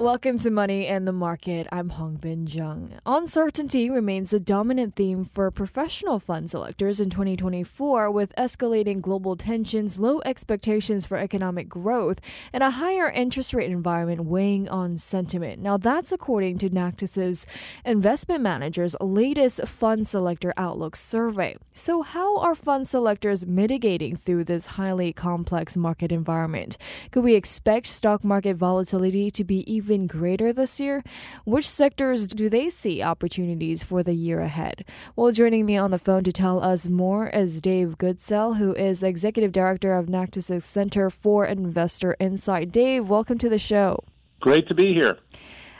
Welcome to Money in the Market. I'm Hongbin Jung. Uncertainty remains the dominant theme for professional fund selectors in 2024, with escalating global tensions, low expectations for economic growth, and a higher interest rate environment weighing on sentiment. Now, that's according to Natixis Investment Manager's latest fund selector outlook survey. So how are fund selectors mitigating through this highly complex market environment? Could we expect stock market volatility to be even greater this year? Which sectors do they see opportunities for the year ahead? Well, joining me on the phone to tell us more is Dave Goodsell, who is Executive Director of Natixis Center for Investor Insight. Dave, welcome to the show. Great to be here.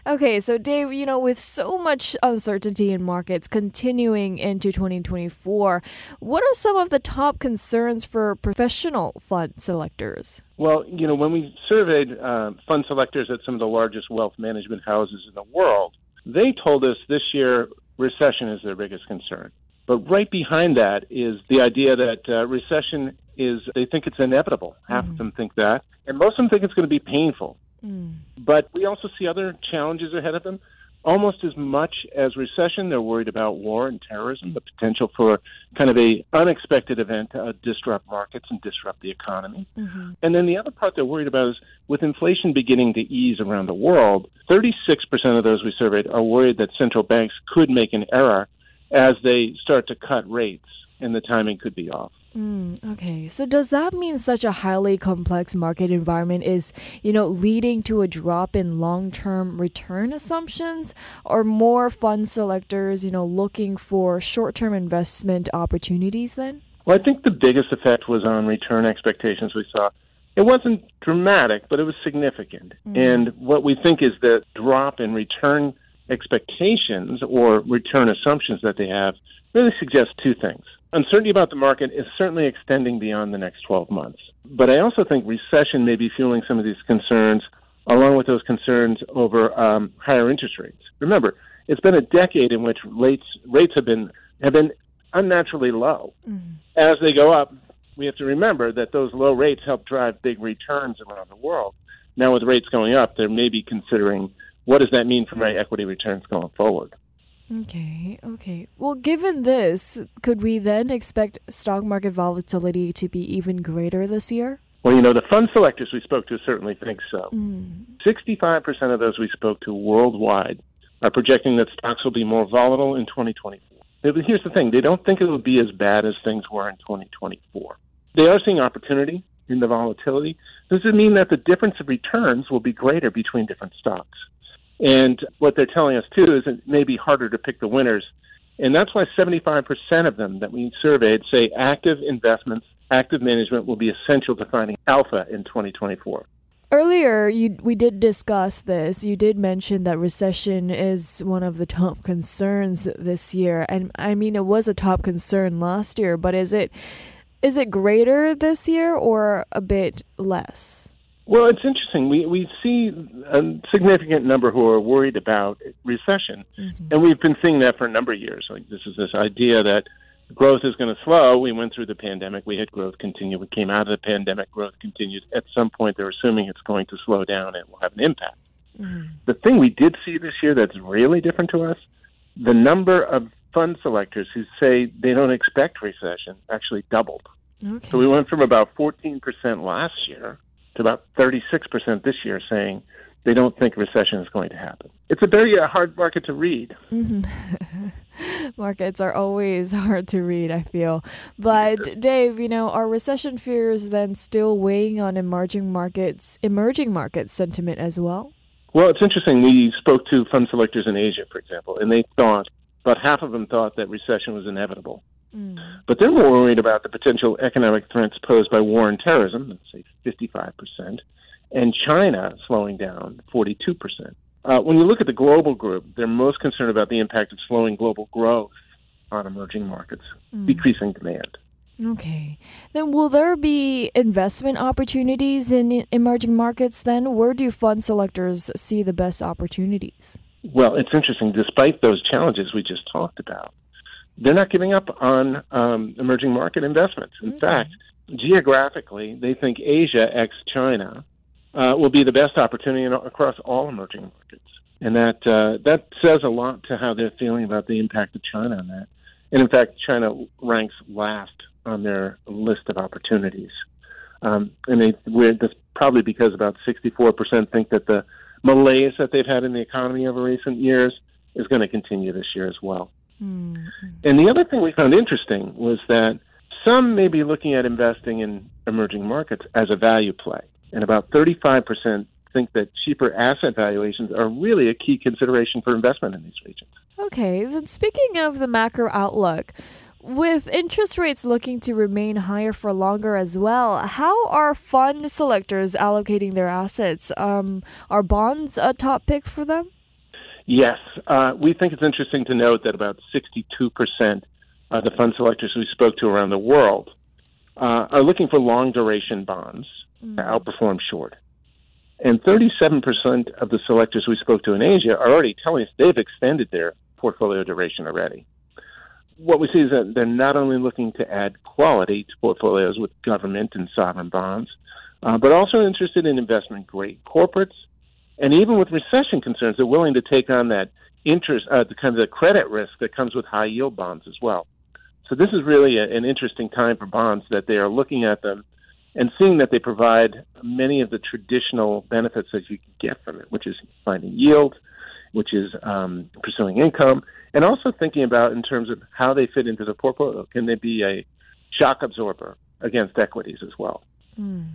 Okay, so Dave, with so much uncertainty in markets continuing into 2024, what are some of the top concerns for professional fund selectors? Well, when we surveyed fund selectors at some of the largest wealth management houses in the world, they told us this year recession is their biggest concern. But right behind that is the idea that recession is, they think it's inevitable. Half of them think that, and most of them think it's going to be painful. But we also see other challenges ahead of them. Almost as much as recession, they're worried about war and terrorism, the potential for kind of an unexpected event to disrupt markets and disrupt the economy. Mm-hmm. And then the other part they're worried about is with inflation beginning to ease around the world, 36% of those we surveyed are worried that central banks could make an error as they start to cut rates, and the timing could be off. Okay, so does that mean such a highly complex market environment is, leading to a drop in long-term return assumptions, or more fund selectors, looking for short-term investment opportunities then? Well, I think the biggest effect was on return expectations we saw. It wasn't dramatic, but it was significant. And what we think is the drop in return expectations or return assumptions that they have really suggests two things. Uncertainty about the market is certainly extending beyond the next 12 months. But I also think recession may be fueling some of these concerns, along with those concerns over higher interest rates. Remember, it's been a decade in which rates have been unnaturally low. Mm-hmm. As they go up, we have to remember that those low rates help drive big returns around the world. Now with rates going up, they may be considering, what does that mean for my equity returns going forward? Okay. Well, given this, could we then expect stock market volatility to be even greater this year? Well, the fund selectors we spoke to certainly think so. 65% of those we spoke to worldwide are projecting that stocks will be more volatile in 2024. But here's the thing. They don't think it will be as bad as things were in 2024. They are seeing opportunity in the volatility. Does it mean that the difference of returns will be greater between different stocks? And what they're telling us, too, is it may be harder to pick the winners. And that's why 75% of them that we surveyed say active investments, active management will be essential to finding alpha in 2024. Earlier, we did discuss this. You did mention that recession is one of the top concerns this year. And it was a top concern last year, but is it greater this year or a bit less? Well, it's interesting. We see a significant number who are worried about recession, and we've been seeing that for a number of years. Like this idea that growth is going to slow. We went through the pandemic. We had growth continue. We came out of the pandemic. Growth continued. At some point, they're assuming it's going to slow down and will have an impact. The thing we did see this year that's really different to us, the number of fund selectors who say they don't expect recession actually doubled. Okay. So we went from about 14% last year to about 36% this year, saying they don't think recession is going to happen. It's a very hard market to read. Markets are always hard to read, I feel. But Dave, are recession fears then still weighing on emerging markets sentiment as well? Well, it's interesting. We spoke to fund selectors in Asia, for example, and they thought, about half of them thought that recession was inevitable. But they're more worried about the potential economic threats posed by war and terrorism, let's say 55%, and China slowing down 42%. When you look at the global group, they're most concerned about the impact of slowing global growth on emerging markets, decreasing demand. Okay. Then will there be investment opportunities in emerging markets then? Where do fund selectors see the best opportunities? Well, it's interesting. Despite those challenges we just talked about, they're not giving up on emerging market investments. In fact, geographically, they think Asia ex-China will be the best opportunity across all emerging markets. And that says a lot to how they're feeling about the impact of China on that. And in fact, China ranks last on their list of opportunities. That's probably because about 64% think that the malaise that they've had in the economy over recent years is going to continue this year as well. Mm-hmm. And the other thing we found interesting was that some may be looking at investing in emerging markets as a value play, and about 35% think that cheaper asset valuations are really a key consideration for investment in these regions. Okay, then speaking of the macro outlook, with interest rates looking to remain higher for longer as well, how are fund selectors allocating their assets? Are bonds a top pick for them? Yes. We think it's interesting to note that about 62% of the fund selectors we spoke to around the world are looking for long-duration bonds to outperform short. And 37% of the selectors we spoke to in Asia are already telling us they've extended their portfolio duration already. What we see is that they're not only looking to add quality to portfolios with government and sovereign bonds, but also interested in investment-grade corporates. And even with recession concerns, they're willing to take on that interest, the kind of the credit risk that comes with high-yield bonds as well. So this is really an interesting time for bonds, that they are looking at them and seeing that they provide many of the traditional benefits that you can get from it, which is finding yield, which is pursuing income, and also thinking about in terms of how they fit into the portfolio. Can they be a shock absorber against equities as well? Mm.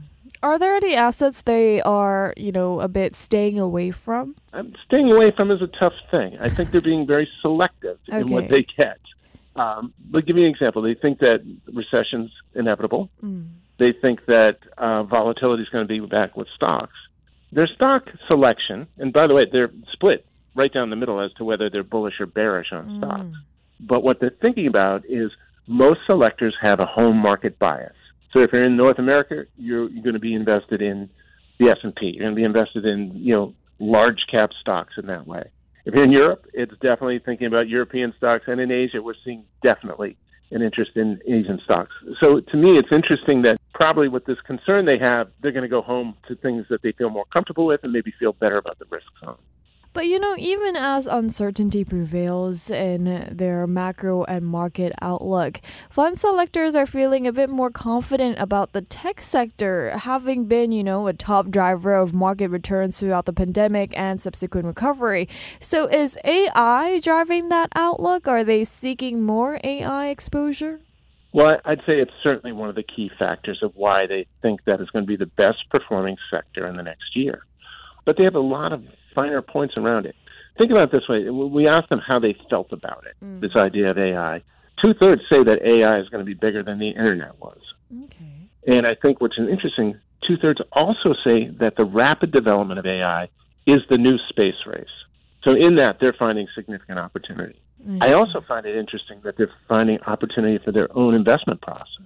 Are there any assets they are, a bit staying away from? Staying away from is a tough thing. I think they're being very selective in what they get. But give me an example. They think that recession's inevitable. Mm. They think that volatility is going to be back with stocks. Their stock selection, and by the way, they're split right down the middle as to whether they're bullish or bearish on stocks. But what they're thinking about is most selectors have a home market bias. So if you're in North America, you're going to be invested in the S&P. You're going to be invested in, large cap stocks in that way. If you're in Europe, it's definitely thinking about European stocks. And in Asia, we're seeing definitely an interest in Asian stocks. So to me, it's interesting that probably with this concern they have, they're going to go home to things that they feel more comfortable with and maybe feel better about the risks on. But, even as uncertainty prevails in their macro and market outlook, fund selectors are feeling a bit more confident about the tech sector, having been, a top driver of market returns throughout the pandemic and subsequent recovery. So is AI driving that outlook? Are they seeking more AI exposure? Well, I'd say it's certainly one of the key factors of why they think that is going to be the best performing sector in the next year. But they have a lot of finer points around it. Think about it this way. We asked them how they felt about it, this idea of AI. Two-thirds say that AI is going to be bigger than the internet was. Okay. And I think what's interesting, two-thirds also say that the rapid development of AI is the new space race. So in that, they're finding significant opportunity. I also find it interesting that they're finding opportunity for their own investment process.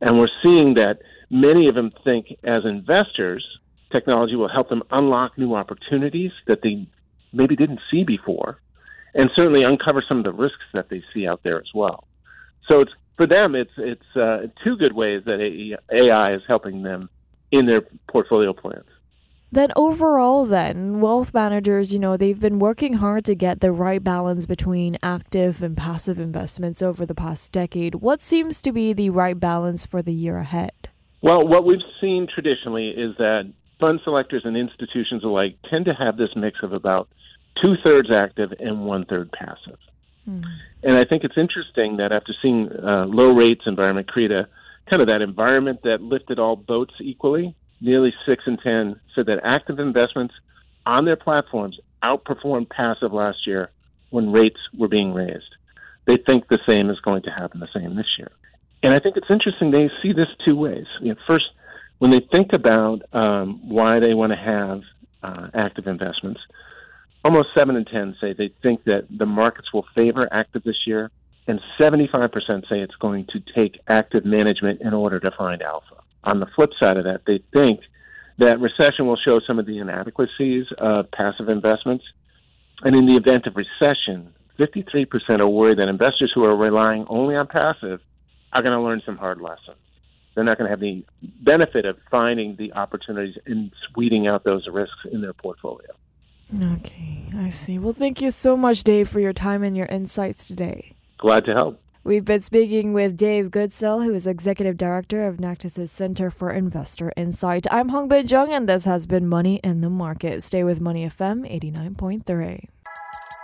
And we're seeing that many of them think, as investors, technology will help them unlock new opportunities that they maybe didn't see before, and certainly uncover some of the risks that they see out there as well. So it's for them, it's two good ways that AI is helping them in their portfolio plans. Then overall, wealth managers, they've been working hard to get the right balance between active and passive investments over the past decade. What seems to be the right balance for the year ahead? Well, what we've seen traditionally is that fund selectors and institutions alike tend to have this mix of about two-thirds active and one-third passive. Mm. And I think it's interesting that after seeing low rates environment create a kind of that environment that lifted all boats equally, nearly 6 in 10 said that active investments on their platforms outperformed passive last year when rates were being raised. They think the same is going to happen the same this year. And I think it's interesting they see this two ways. First, when they think about why they want to have active investments, almost 7 in 10 say they think that the markets will favor active this year, and 75% say it's going to take active management in order to find alpha. On the flip side of that, they think that recession will show some of the inadequacies of passive investments, And in the event of recession, 53% are worried that investors who are relying only on passive are going to learn some hard lessons. They're not going to have the benefit of finding the opportunities and weeding out those risks in their portfolio. Okay, I see. Well, thank you so much, Dave, for your time and your insights today. Glad to help. We've been speaking with Dave Goodsell, who is Executive Director of Natixis Center for Investor Insight. I'm Hongbin Jung, and this has been Money in the Market. Stay with Money FM 89.3.